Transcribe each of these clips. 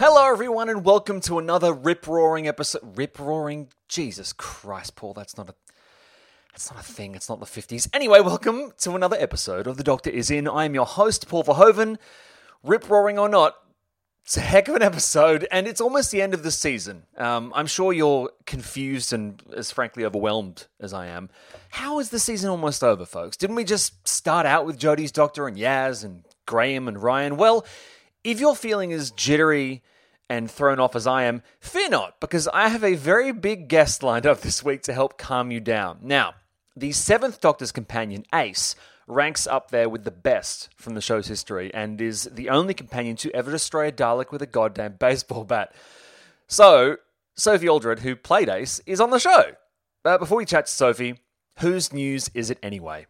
Hello, everyone, and welcome to another rip-roaring episode. Rip-roaring? Jesus Christ, Paul, that's not a thing. It's not the 50s. Anyway, welcome to another episode of The Doctor Is In. I'm your host, Paul Verhoeven. Rip-roaring or not, it's a heck of an episode, and it's almost the end of the season. I'm sure you're confused and as frankly overwhelmed as I am. How is the season almost over, folks? Didn't we just start out with Jodie's Doctor and Yaz and Graham and Ryan? Well, if you're feeling as jittery and thrown off as I am, fear not, because I have a very big guest lined up this week to help calm you down. Now, the seventh Doctor's companion, Ace, ranks up there with the best from the show's history and is the only companion to ever destroy a Dalek with a goddamn baseball bat. So, Sophie Aldred, who played Ace, is on the show. But before we chat to Sophie, whose news is it anyway?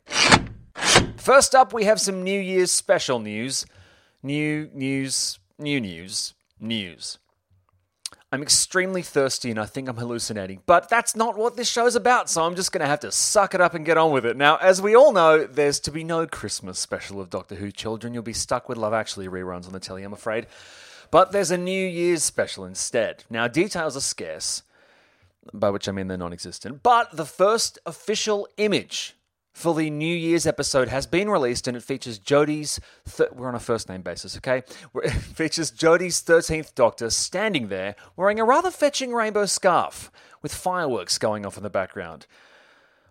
First up, we have some New Year's special news. New news. I'm extremely thirsty and I think I'm hallucinating, but that's not what this show's about, so I'm just going to have to suck it up and get on with it. Now, as we all know, there's to be no Christmas special of Doctor Who, children. You'll be stuck with Love Actually reruns on the telly, I'm afraid. But there's a New Year's special instead. Now, details are scarce, by which I mean they're non-existent, but the first official image for the New Year's episode has been released, and it features Jodie's... We're on a first-name basis, okay? It features Jodie's 13th Doctor standing there wearing a rather fetching rainbow scarf with fireworks going off in the background.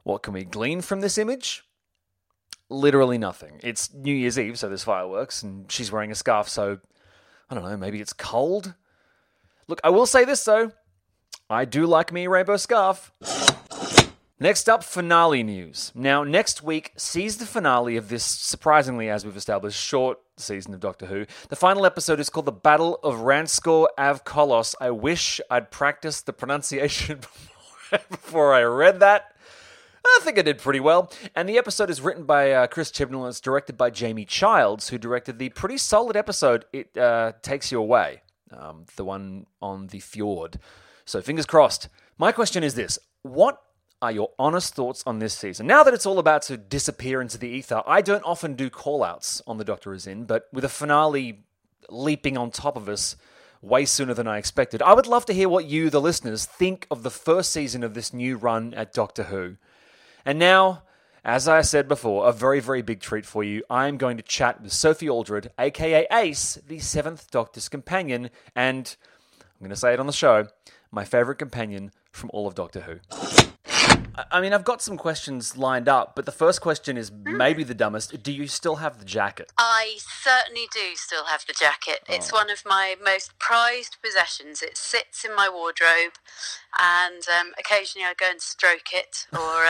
What can we glean from this image? Literally nothing. It's New Year's Eve, so there's fireworks, and she's wearing a scarf, so... I don't know, maybe it's cold? Look, I will say this, though. I do like me a rainbow scarf. Next up, finale news. Now, next week sees the finale of this, surprisingly, as we've established, short season of Doctor Who. The final episode is called The Battle of Ranskor Av Kolos. I wish I'd practiced the pronunciation before I read that. I think I did pretty well. And the episode is written by Chris Chibnall and it's directed by Jamie Childs, who directed the pretty solid episode It Takes You Away, the one on the fjord. So, fingers crossed. My question is this. What are your honest thoughts on this season? Now that it's all about to disappear into the ether, I don't often do call-outs on The Doctor Is In, but with a finale leaping on top of us way sooner than I expected, I would love to hear what you, the listeners, think of the first season of this new run at Doctor Who. And now, as I said before, a very, very big treat for you. I'm going to chat with Sophie Aldred, aka Ace, the seventh Doctor's companion, and, I'm going to say it on the show, my favourite companion from all of Doctor Who. I mean, I've got some questions lined up, but the first question is maybe the dumbest. Do you still have the jacket? I certainly do still have the jacket. Oh. It's one of my most prized possessions. It sits in my wardrobe, and occasionally I go and stroke it or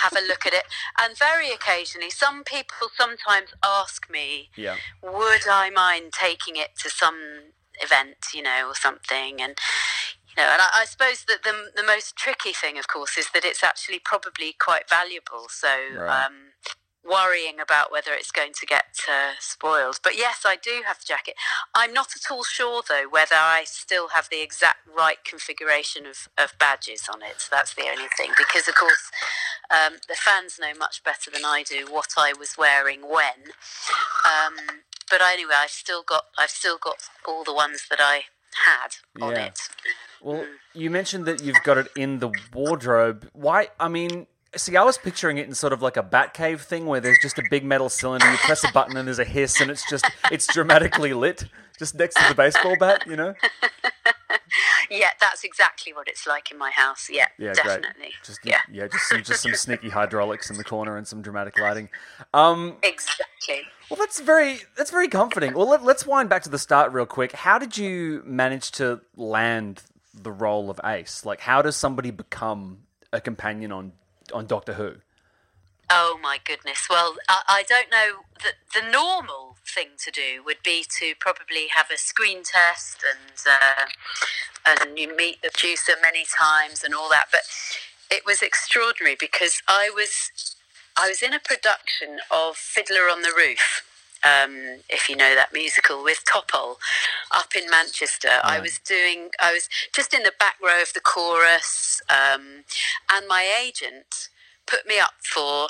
have a look at it. And very occasionally, some people sometimes ask me, would I mind taking it to some event, or something, and... No, and I suppose that the most tricky thing, of course, is that it's actually probably quite valuable. So right. Worrying about whether it's going to get spoiled. But yes, I do have the jacket. I'm not at all sure, though, whether I still have the exact right configuration of badges on it. So that's the only thing. Because, of course, the fans know much better than I do what I was wearing when. But anyway, I've still got all the ones that I had on it. Well, you mentioned that you've got it in the wardrobe. Why? I mean, see, I was picturing it in sort of like a Batcave thing where there's just a big metal cylinder, you press a button and there's a hiss and it's dramatically lit just next to the baseball bat, Yeah, that's exactly what it's like in my house. Yeah, definitely. Great. Just some sneaky hydraulics in the corner and some dramatic lighting. Exactly. Well, that's very comforting. Well, let's wind back to the start real quick. How did you manage to land the role of Ace? Like, how does somebody become a companion on Doctor Who? Oh, my goodness. Well, I don't know. The normal thing to do would be to probably have a screen test and you meet the producer many times and all that. But it was extraordinary because I was in a production of Fiddler on the Roof, if you know that musical, with Topol up in Manchester. Yeah. I was just in the back row of the chorus, and my agent put me up for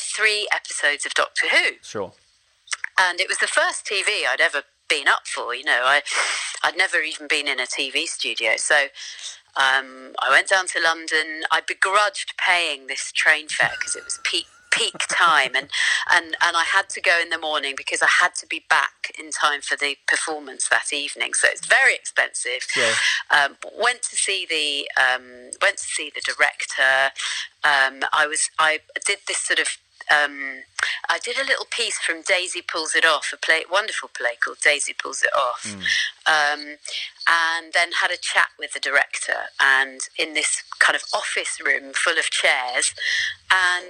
3 episodes of Doctor Who. Sure. And it was the first TV I'd ever been up for, you know. I'd never even been in a TV studio. So I went down to London. I begrudged paying this train fare because it was peak time, and I had to go in the morning because I had to be back in time for the performance that evening. So it's very expensive. Yeah. Went to see the director. I did a little piece from Daisy Pulls It Off, a wonderful play called Daisy Pulls It Off, and then had a chat with the director, and in this kind of office room full of chairs, and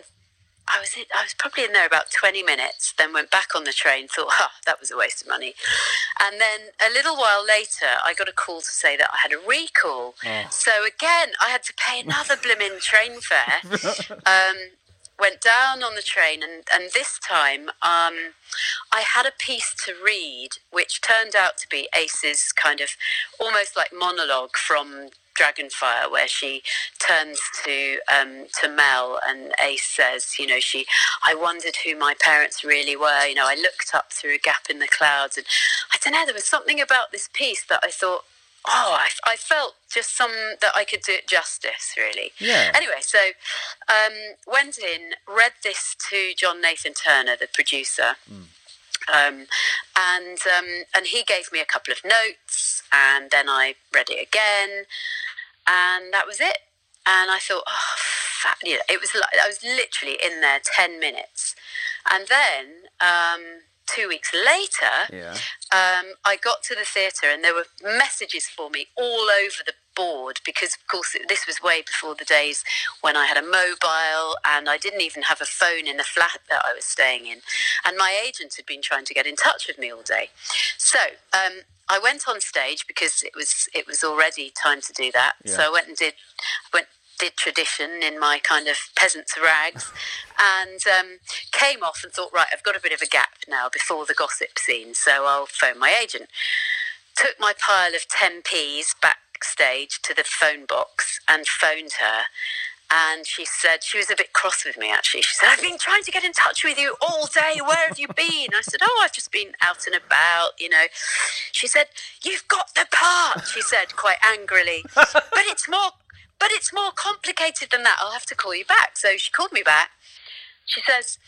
I was probably in there about 20 minutes, then went back on the train, thought, that was a waste of money. And then a little while later, I got a call to say that I had a recall. Yeah. So again, I had to pay another blimmin' train fare. Went down on the train, and this time I had a piece to read, which turned out to be Ace's kind of almost like monologue from Dragonfire, where she turns to Mel, and Ace says, you know, I wondered who my parents really were. You know, I looked up through a gap in the clouds, and I don't know, there was something about this piece that I thought, I felt just that I could do it justice, really. Yeah. Anyway, so went in, read this to John Nathan Turner, the producer. Mm. And he gave me a couple of notes, and then I read it again, and that was it. And I thought, you know, it was like I was literally in there 10 minutes, and then 2 weeks later, yeah. I got to the theatre, and there were messages for me all over the board, because of course this was way before the days when I had a mobile, and I didn't even have a phone in the flat that I was staying in, and my agent had been trying to get in touch with me all day. So I went on stage because it was already time to do that. Yeah. So I did tradition in my kind of peasant's rags, and came off and thought, right, I've got a bit of a gap now before the gossip scene, so I'll phone my agent. Took my pile of 10p's backstage to the phone box and phoned her, and she said, she was a bit cross with me actually, she said, I've been trying to get in touch with you all day, where have you been? I said, I've just been out and about, you know. She said, you've got the part, she said quite angrily, but it's more complicated than that. I'll have to call you back. So she called me back. She says,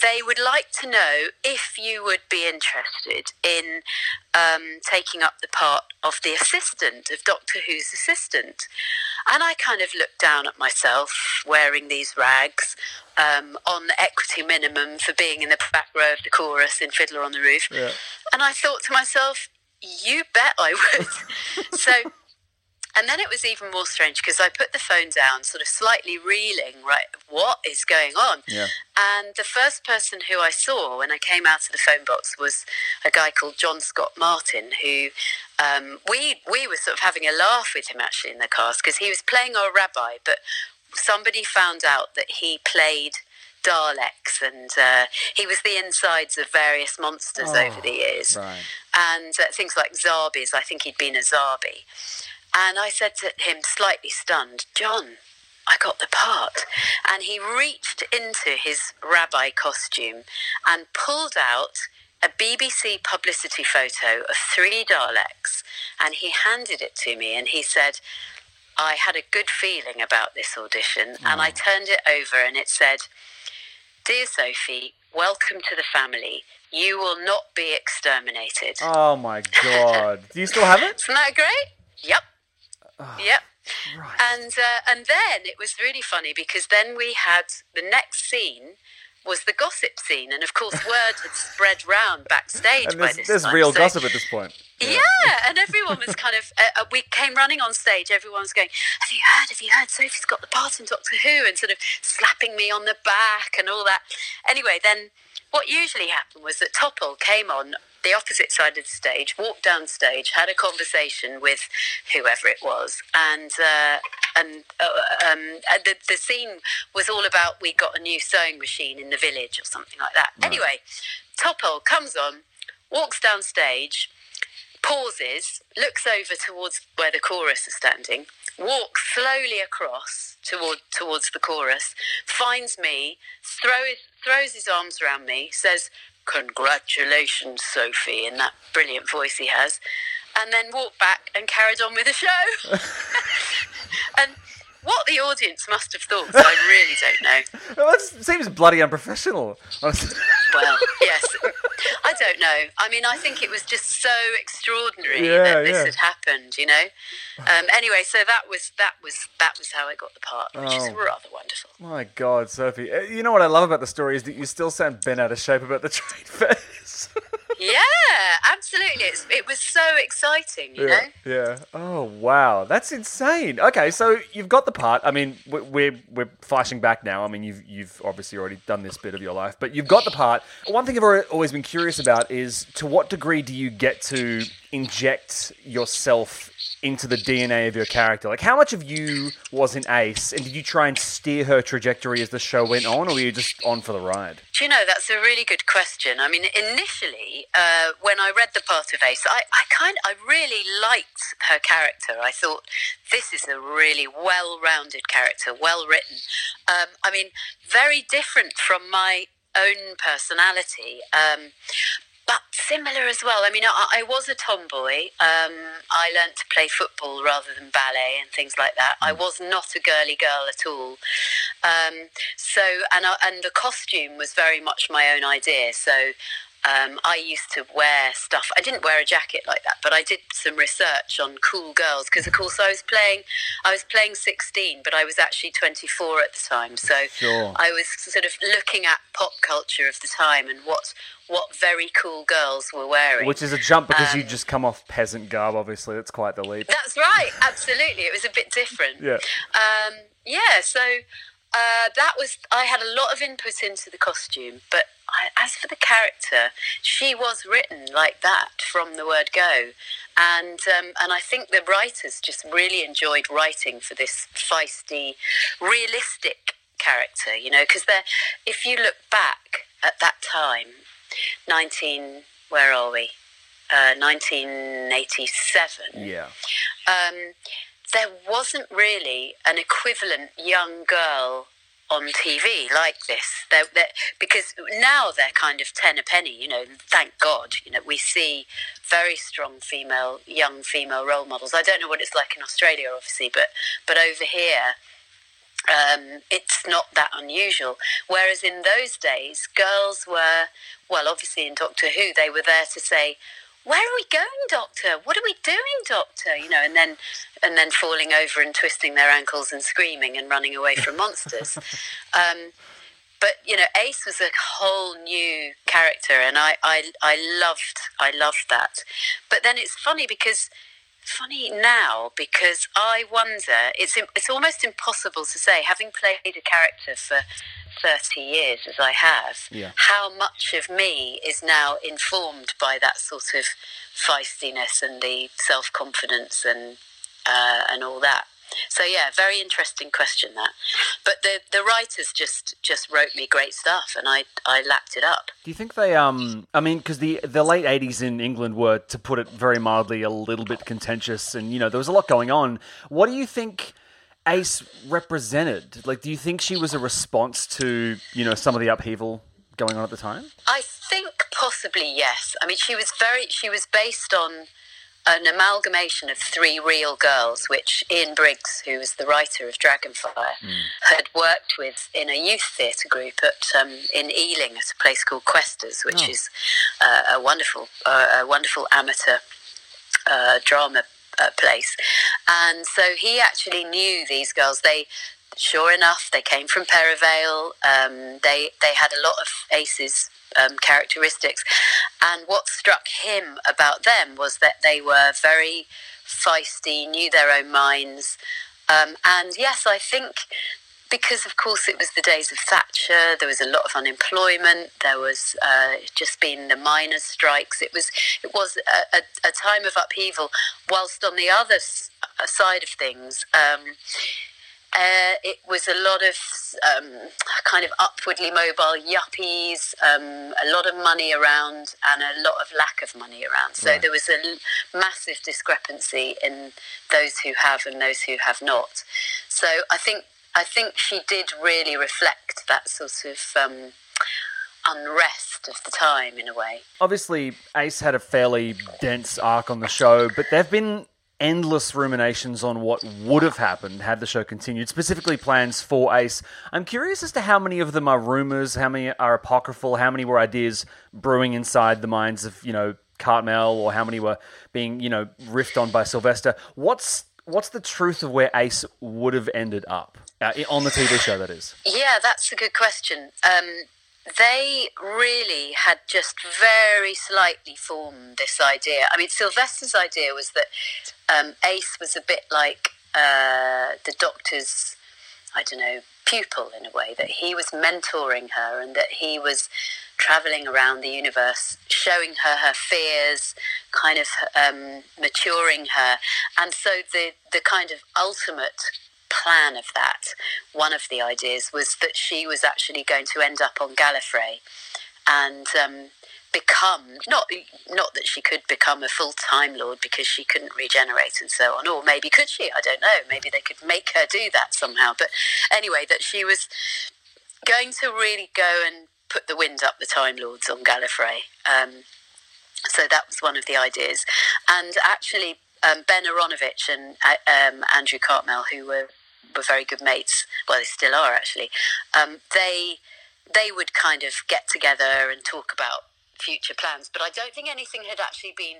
they would like to know if you would be interested in taking up the part of the assistant, of Doctor Who's assistant. And I kind of looked down at myself wearing these rags on the equity minimum for being in the back row of the chorus in Fiddler on the Roof. Yeah. And I thought to myself, you bet I would. So, and then it was even more strange because I put the phone down, sort of slightly reeling, right, what is going on? Yeah. And the first person who I saw when I came out of the phone box was a guy called John Scott Martin, who we were sort of having a laugh with him actually in the cast, because he was playing our rabbi, but somebody found out that he played Daleks, and he was the insides of various monsters over the years. Right. And things like Zarbis, I think he'd been a Zarbi. And I said to him, slightly stunned, John, I got the part. And he reached into his rabbi costume and pulled out a BBC publicity photo of 3 Daleks, and he handed it to me, and he said, I had a good feeling about this audition. And I turned it over, and it said, Dear Sophie, welcome to the family. You will not be exterminated. Oh, my God. Do you still have it? Isn't that great? Yep. Yep. Right. And then it was really funny because then we had the next scene was the gossip scene. And, of course, word had spread round backstage by this time. There's real gossip at this point. Yeah, and everyone was kind of, we came running on stage, everyone was going, have you heard, Sophie's got the part in Doctor Who, and sort of slapping me on the back and all that. Anyway, then what usually happened was that Topol came on the opposite side of the stage, walked down stage, had a conversation with whoever it was, and the scene was all about we got a new sewing machine in the village or something like that. Right. Anyway, Topol comes on, walks down stage, pauses, looks over towards where the chorus is standing, walks slowly across towards the chorus, finds me, throws his arms around me, says, "Congratulations, Sophie," in that brilliant voice he has, and then walked back and carried on with the show. And what the audience must have thought, I really don't know. Well, that seems bloody unprofessional. Well, yes. I don't know. I mean, I think it was just so extraordinary that this had happened, you know. Anyway, so that was how I got the part, which is rather wonderful. My God, Sophie. You know what I love about the story is that you still sound bent out of shape about the trade phase. Yeah, absolutely. It was so exciting, you know? Yeah. Oh, wow. That's insane. Okay, so you've got the part. I mean, we're flashing back now. I mean, you've obviously already done this bit of your life, but you've got the part. One thing I've always been curious about is to what degree do you get to inject yourself into the DNA of your character? Like, how much of you was in Ace, and did you try and steer her trajectory as the show went on, or were you just on for the ride? Do you know, that's a really good question. I mean, initially, when I read the part of Ace, I really liked her character. I thought, this is a really well-rounded character, well-written. I mean, very different from my own personality, but similar as well. I mean, I was a tomboy. I learnt to play football rather than ballet and things like that. I was not a girly girl at all. And the costume was very much my own idea. So I used to wear stuff. I didn't wear a jacket like that, but I did some research on cool girls because, of course, I was playing 16, but I was actually 24 at the time. So sure. I was sort of looking at pop culture of the time and what very cool girls were wearing. Which is a jump because you just come off peasant garb, obviously. That's quite the leap. That's right. Absolutely. It was a bit different. Yeah. So... I had a lot of input into the costume, but as for the character, she was written like that from the word go. And I think the writers just really enjoyed writing for this feisty, realistic character, you know, because if you look back at that time, 1987. Yeah. There wasn't really an equivalent young girl on TV like this. They're, because now they're kind of 10 a penny, you know, thank God. You know, we see very strong young female role models. I don't know what it's like in Australia, obviously, but over here, it's not that unusual. Whereas in those days, girls were, well, obviously in Doctor Who, they were there to say, "Where are we going, Doctor? What are we doing, Doctor?" You know, and then falling over and twisting their ankles and screaming and running away from monsters. But, you know, Ace was a whole new character, and I loved that. But then it's funny now because I wonder, it's almost impossible to say, having played a character for 30 years as I have, how much of me is now informed by that sort of feistiness and the self-confidence and all that. So yeah, very interesting question that. But the writers just wrote me great stuff, and I lapped it up. Do you think they I mean, because the late 80s in England were, to put it very mildly, a little bit contentious, and you know there was a lot going on. What do you think Ace represented? Like, do you think she was a response to, you know, some of the upheaval going on at the time? I think possibly, yes. I mean, she was based on an amalgamation of three real girls, which Ian Briggs, who was the writer of Dragonfire, had worked with in a youth theatre group in Ealing at a place called Questers, which is a wonderful amateur drama place. And so he actually knew these girls. They sure enough, they came from Perivale. They had a lot of Ace's characteristics. And what struck him about them was that they were very feisty, knew their own minds. And yes, I think because, of course, it was the days of Thatcher, there was a lot of unemployment, there was just been the miners' strikes. It was a time of upheaval, whilst on the other side of things, it was a lot of kind of upwardly mobile yuppies, a lot of money around and a lot of lack of money around. So right. There was a massive discrepancy in those who have and those who have not. So I think she did really reflect that sort of unrest of the time in a way. Obviously, Ace had a fairly dense arc on the show, but there have been endless ruminations on what would have happened had the show continued, specifically plans for Ace. I'm curious as to how many of them are rumours, how many are apocryphal, how many were ideas brewing inside the minds of, you know, Cartmel, or how many were being, you know, riffed on by Sylvester. What's the truth of where Ace would have ended up? On the TV show, that is. Yeah, that's a good question. They really had just very slightly formed this idea. I mean, Sylvester's idea was that Ace was a bit like the Doctor's, I don't know, pupil in a way, that he was mentoring her and that he was travelling around the universe, showing her her fears, kind of maturing her. And so the kind of ultimate plan of that, one of the ideas, was that she was actually going to end up on Gallifrey and become, not that she could become a full Time Lord because she couldn't regenerate and so on, or maybe could she? I don't know. Maybe they could make her do that somehow. But anyway, that she was going to really go and put the wind up the Time Lords on Gallifrey. So that was one of the ideas. And actually, Ben Aronovich and Andrew Cartmel, who were very good mates, well, they still are actually, they would kind of get together and talk about future plans, but I don't think anything had actually been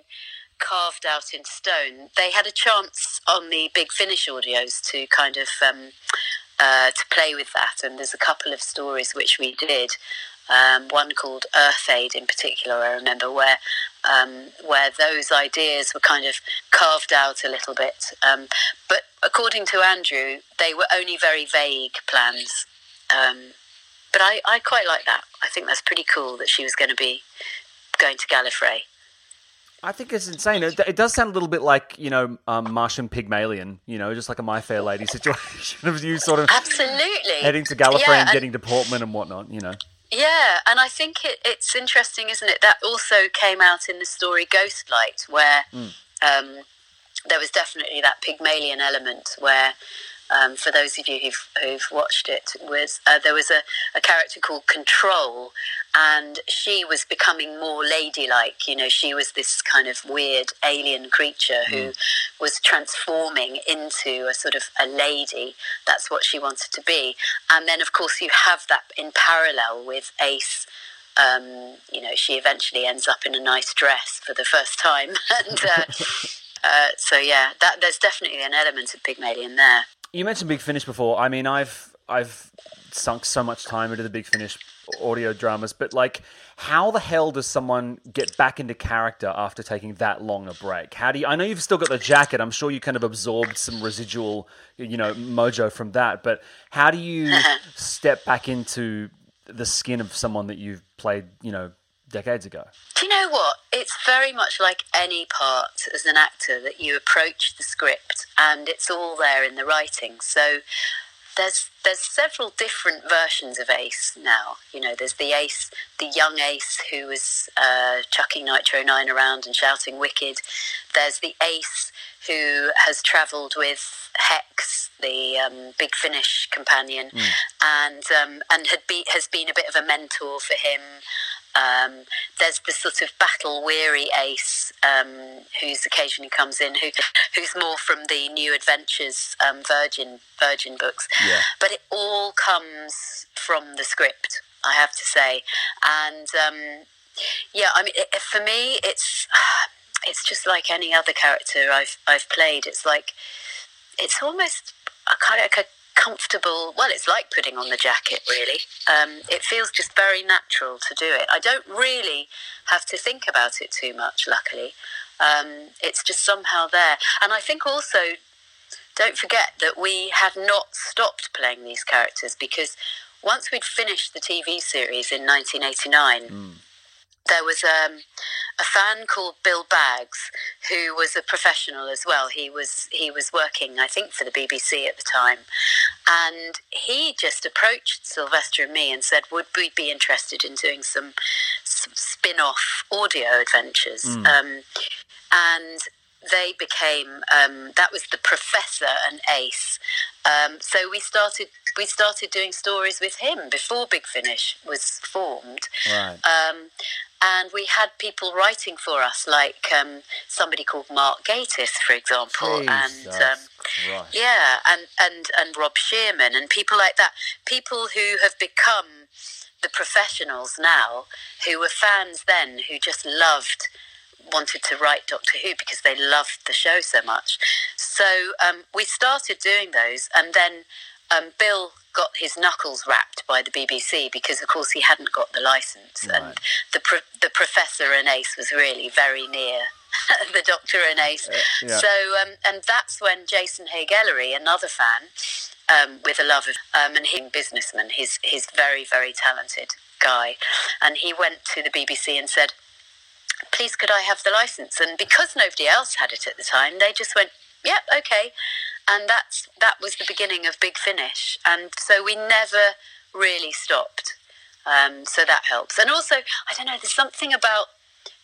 carved out in stone. They had a chance on the Big Finish audios to kind of to play with that, and there's a couple of stories which we did, one called Earth Aid in particular, I remember, where those ideas were kind of carved out a little bit. But according to Andrew, they were only very vague plans. But I quite like that. I think that's pretty cool that she was going to be going to Gallifrey. I think it's insane. It does sound a little bit like, you know, Martian Pygmalion, you know, just like a My Fair Lady situation of you sort of absolutely heading to Gallifrey and getting to Portman and whatnot, you know. Yeah, and I think it's interesting, isn't it? That also came out in the story Ghostlight, where there was definitely that Pygmalion element where, for those of you who've watched it, there was a character called Control, and she was becoming more ladylike. You know, she was this kind of weird alien creature who was transforming into a sort of a lady. That's what she wanted to be. And then, of course, you have that in parallel with Ace. You know, she eventually ends up in a nice dress for the first time. And so, yeah, there's definitely an element of Pygmalion there. You mentioned Big Finish before. I mean, I've sunk so much time into the Big Finish audio dramas, but like, how the hell does someone get back into character after taking that long a break? How do you? I know you've still got the jacket. I'm sure you kind of absorbed some residual, you know, mojo from that. But how do you step back into the skin of someone that you've played, you know, decades ago? Do you know what? It's very much like any part as an actor that you approach the script, and it's all there in the writing. So There's several different versions of Ace now. You know, there's the Ace, the young Ace who was chucking Nitro 9 around and shouting wicked. There's the Ace who has travelled with Hex, the Big Finish companion, and has been a bit of a mentor for him. There's this sort of battle-weary Ace who's occasionally comes in, who's more from the New Adventures Virgin books. Yeah. But it all comes from the script, I have to say. And, yeah, I mean, for me, it's just like any other character I've played. It's like, it's almost a kind of like a comfortable. Well, it's like putting on the jacket, really. It feels just very natural to do it. I don't really have to think about it too much, luckily. It's just somehow there. And I think also, don't forget that we have not stopped playing these characters, because once we'd finished the TV series in 1989, there was a fan called Bill Baggs, who was a professional as well. He was working, I think, for the BBC at the time. And he just approached Sylvester and me and said, would we be interested in doing some spin-off audio adventures? And they became, that was The Professor and Ace. So we started doing stories with him before Big Finish was formed. Right. And we had people writing for us, like somebody called Mark Gatiss, for example, and Rob Shearman and people like that. People who have become the professionals now, who were fans then, who just wanted to write Doctor Who because they loved the show so much. So we started doing those, and then Bill got his knuckles wrapped by the BBC because, of course, he hadn't got the licence. Right. And the Professor and Ace was really very near the Doctor and Ace. Yeah. So, and that's when Jason Hay-Gellery, another fan with a love of, and he's a businessman, he's very, very talented guy. And he went to the BBC and said, please, could I have the licence? And because nobody else had it at the time, they just went, yep, yeah, okay. And that was the beginning of Big Finish. And so we never really stopped. So that helps. And also, I don't know, there's something about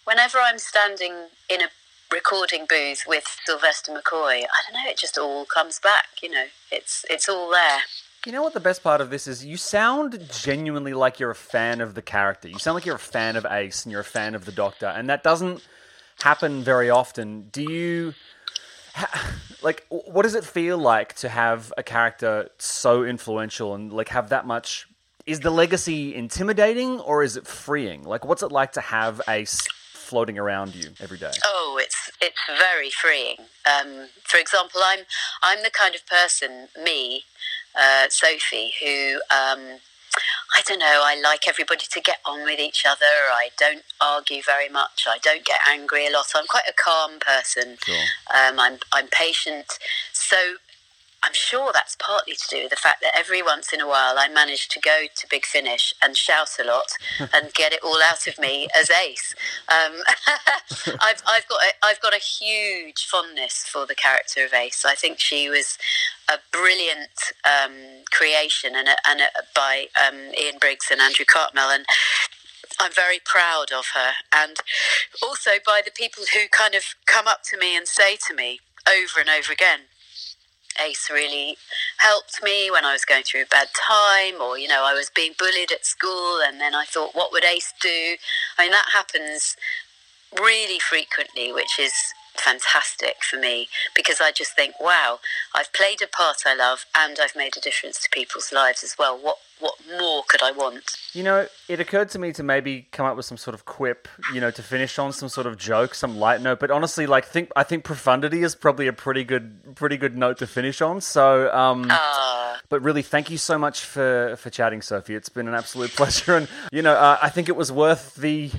whenever I'm standing in a recording booth with Sylvester McCoy, I don't know, it just all comes back, you know. It's all there. You know what the best part of this is? You sound genuinely like you're a fan of the character. You sound like you're a fan of Ace and you're a fan of the Doctor. And that doesn't happen very often. Do you... Like, what does it feel like to have a character so influential and, like, have that much... Is the legacy intimidating or is it freeing? Like, what's it like to have Ace floating around you every day? Oh, it's very freeing. For example, I'm the kind of person, me, Sophie, who... I don't know, I like everybody to get on with each other. I don't argue very much. I don't get angry a lot. I'm quite a calm person. Sure. I'm patient. So I'm sure that's partly to do with the fact that every once in a while I manage to go to Big Finish and shout a lot and get it all out of me as Ace. I've got a huge fondness for the character of Ace. I think she was a brilliant creation by Ian Briggs and Andrew Cartmel, and I'm very proud of her, and also by the people who kind of come up to me and say to me over and over again, Ace really helped me when I was going through a bad time, or, you know, I was being bullied at school and then I thought, what would Ace do? I mean, that happens really frequently, which is fantastic for me, because I just think, wow, I've played a part I love and I've made a difference to people's lives as well. What more could I want? You know, it occurred to me to maybe come up with some sort of quip, you know, to finish on, some sort of joke, some light note, but honestly, like, I think profundity is probably a pretty good note to finish on. So but really, thank you so much for chatting, Sophie. It's been an absolute pleasure, and, you know, I think it was worth the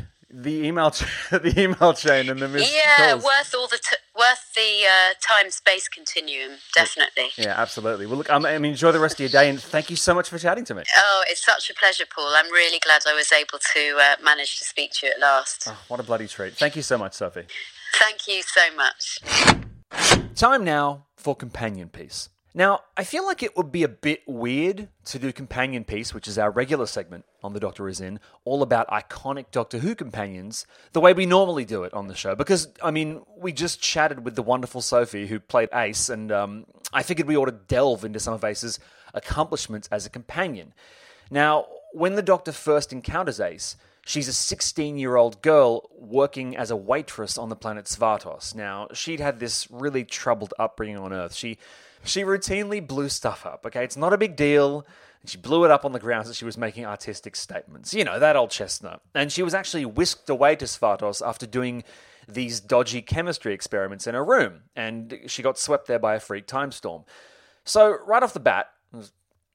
email chain and the missed calls. Worth all the time space continuum, definitely. Yeah, absolutely. Well, look, I mean, enjoy the rest of your day, and thank you so much for chatting to me. Oh, it's such a pleasure, Paul. I'm really glad I was able to manage to speak to you at last. Oh, what a bloody treat! Thank you so much, Sophie. Thank you so much. Time now for companion piece. Now, I feel like it would be a bit weird to do Companion Piece, which is our regular segment on The Doctor Is In, all about iconic Doctor Who companions, the way we normally do it on the show. Because, I mean, we just chatted with the wonderful Sophie, who played Ace, and I figured we ought to delve into some of Ace's accomplishments as a companion. Now, when the Doctor first encounters Ace, she's a 16-year-old girl working as a waitress on the planet Svartos. Now, she'd had this really troubled upbringing on Earth. She routinely blew stuff up, okay? It's not a big deal. And she blew it up on the grounds that she was making artistic statements. You know, that old chestnut. And she was actually whisked away to Svartos after doing these dodgy chemistry experiments in her room. And she got swept there by a freak timestorm. So right off the bat,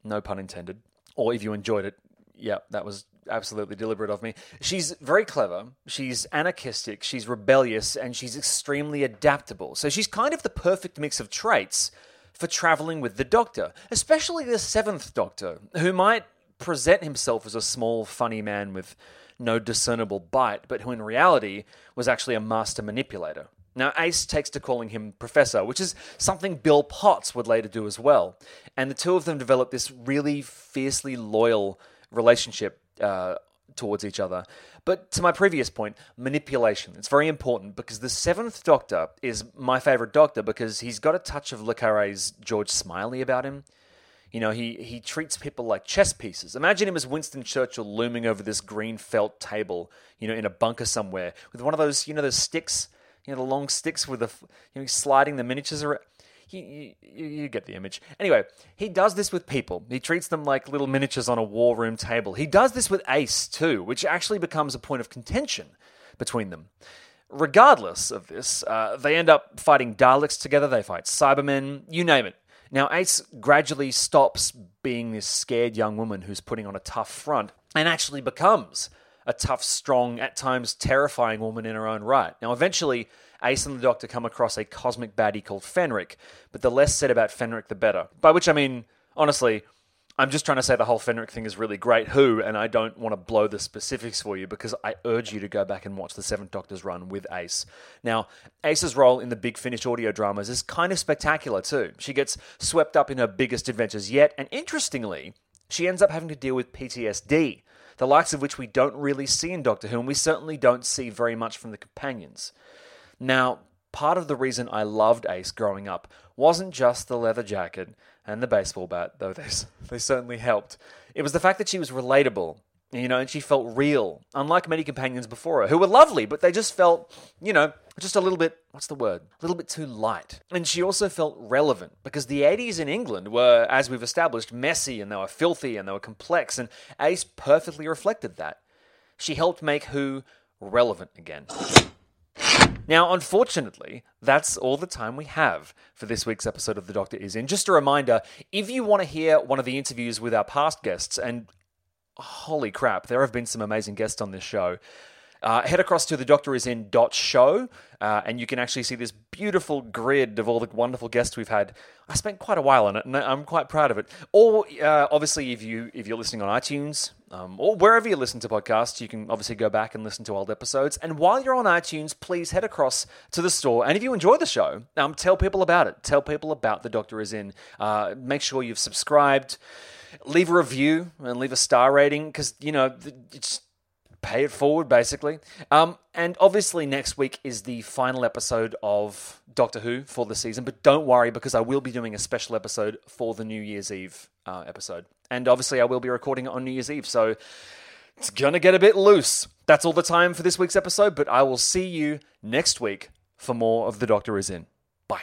No pun intended. Or if you enjoyed it, yeah, that was absolutely deliberate of me. She's very clever. She's anarchistic. She's rebellious. And she's extremely adaptable. So she's kind of the perfect mix of traits for travelling with the Doctor, especially the Seventh Doctor, who might present himself as a small, funny man with no discernible bite, but who in reality was actually a master manipulator. Now, Ace takes to calling him Professor, which is something Bill Potts would later do as well. And the two of them develop this really fiercely loyal relationship towards each other. But to my previous point, manipulation. It's very important because the Seventh Doctor is my favourite Doctor because he's got a touch of Le Carré's George Smiley about him. You know, he treats people like chess pieces. Imagine him as Winston Churchill looming over this green felt table, you know, in a bunker somewhere with one of those, you know, those sticks... You know, the long sticks with the, you know, sliding the miniatures around. You get the image. Anyway, he does this with people. He treats them like little miniatures on a war room table. He does this with Ace too, which actually becomes a point of contention between them. Regardless of this, they end up fighting Daleks together. They fight Cybermen, you name it. Now, Ace gradually stops being this scared young woman who's putting on a tough front and actually becomes a tough, strong, at times terrifying woman in her own right. Now, eventually, Ace and the Doctor come across a cosmic baddie called Fenric, but the less said about Fenric, the better. By which I mean, honestly, I'm just trying to say the whole Fenric thing is really great who, and I don't want to blow the specifics for you because I urge you to go back and watch the Seventh Doctor's run with Ace. Now, Ace's role in the Big Finish audio dramas is kind of spectacular too. She gets swept up in her biggest adventures yet, and interestingly, she ends up having to deal with PTSD, the likes of which we don't really see in Doctor Who, and we certainly don't see very much from the companions. Now, part of the reason I loved Ace growing up wasn't just the leather jacket and the baseball bat, though they certainly helped. It was the fact that she was relatable, you know, and she felt real, unlike many companions before her, who were lovely, but they just felt, you know, just a little bit, what's the word? A little bit too light. And she also felt relevant, because the 80s in England were, as we've established, messy, and they were filthy, and they were complex, and Ace perfectly reflected that. She helped make Who relevant again. Now, unfortunately, that's all the time we have for this week's episode of The Doctor Is In. Just a reminder, if you want to hear one of the interviews with our past guests, and holy crap, there have been some amazing guests on this show, head across to thedoctorisin.show, and you can actually see this beautiful grid of all the wonderful guests we've had. I spent quite a while on it, and I'm quite proud of it. Or, obviously, if you're listening on iTunes, or wherever you listen to podcasts, you can obviously go back and listen to old episodes. And while you're on iTunes, please head across to the store. And if you enjoy the show, tell people about it. Tell people about The Doctor Is In. Make sure you've subscribed. Leave a review and leave a star rating, because, you know, it's... Pay it forward, basically. And obviously next week is the final episode of Doctor Who for the season, but don't worry, because I will be doing a special episode for the New Year's Eve episode. And obviously I will be recording it on New Year's Eve, so it's going to get a bit loose. That's all the time for this week's episode, but I will see you next week for more of The Doctor Is In. Bye.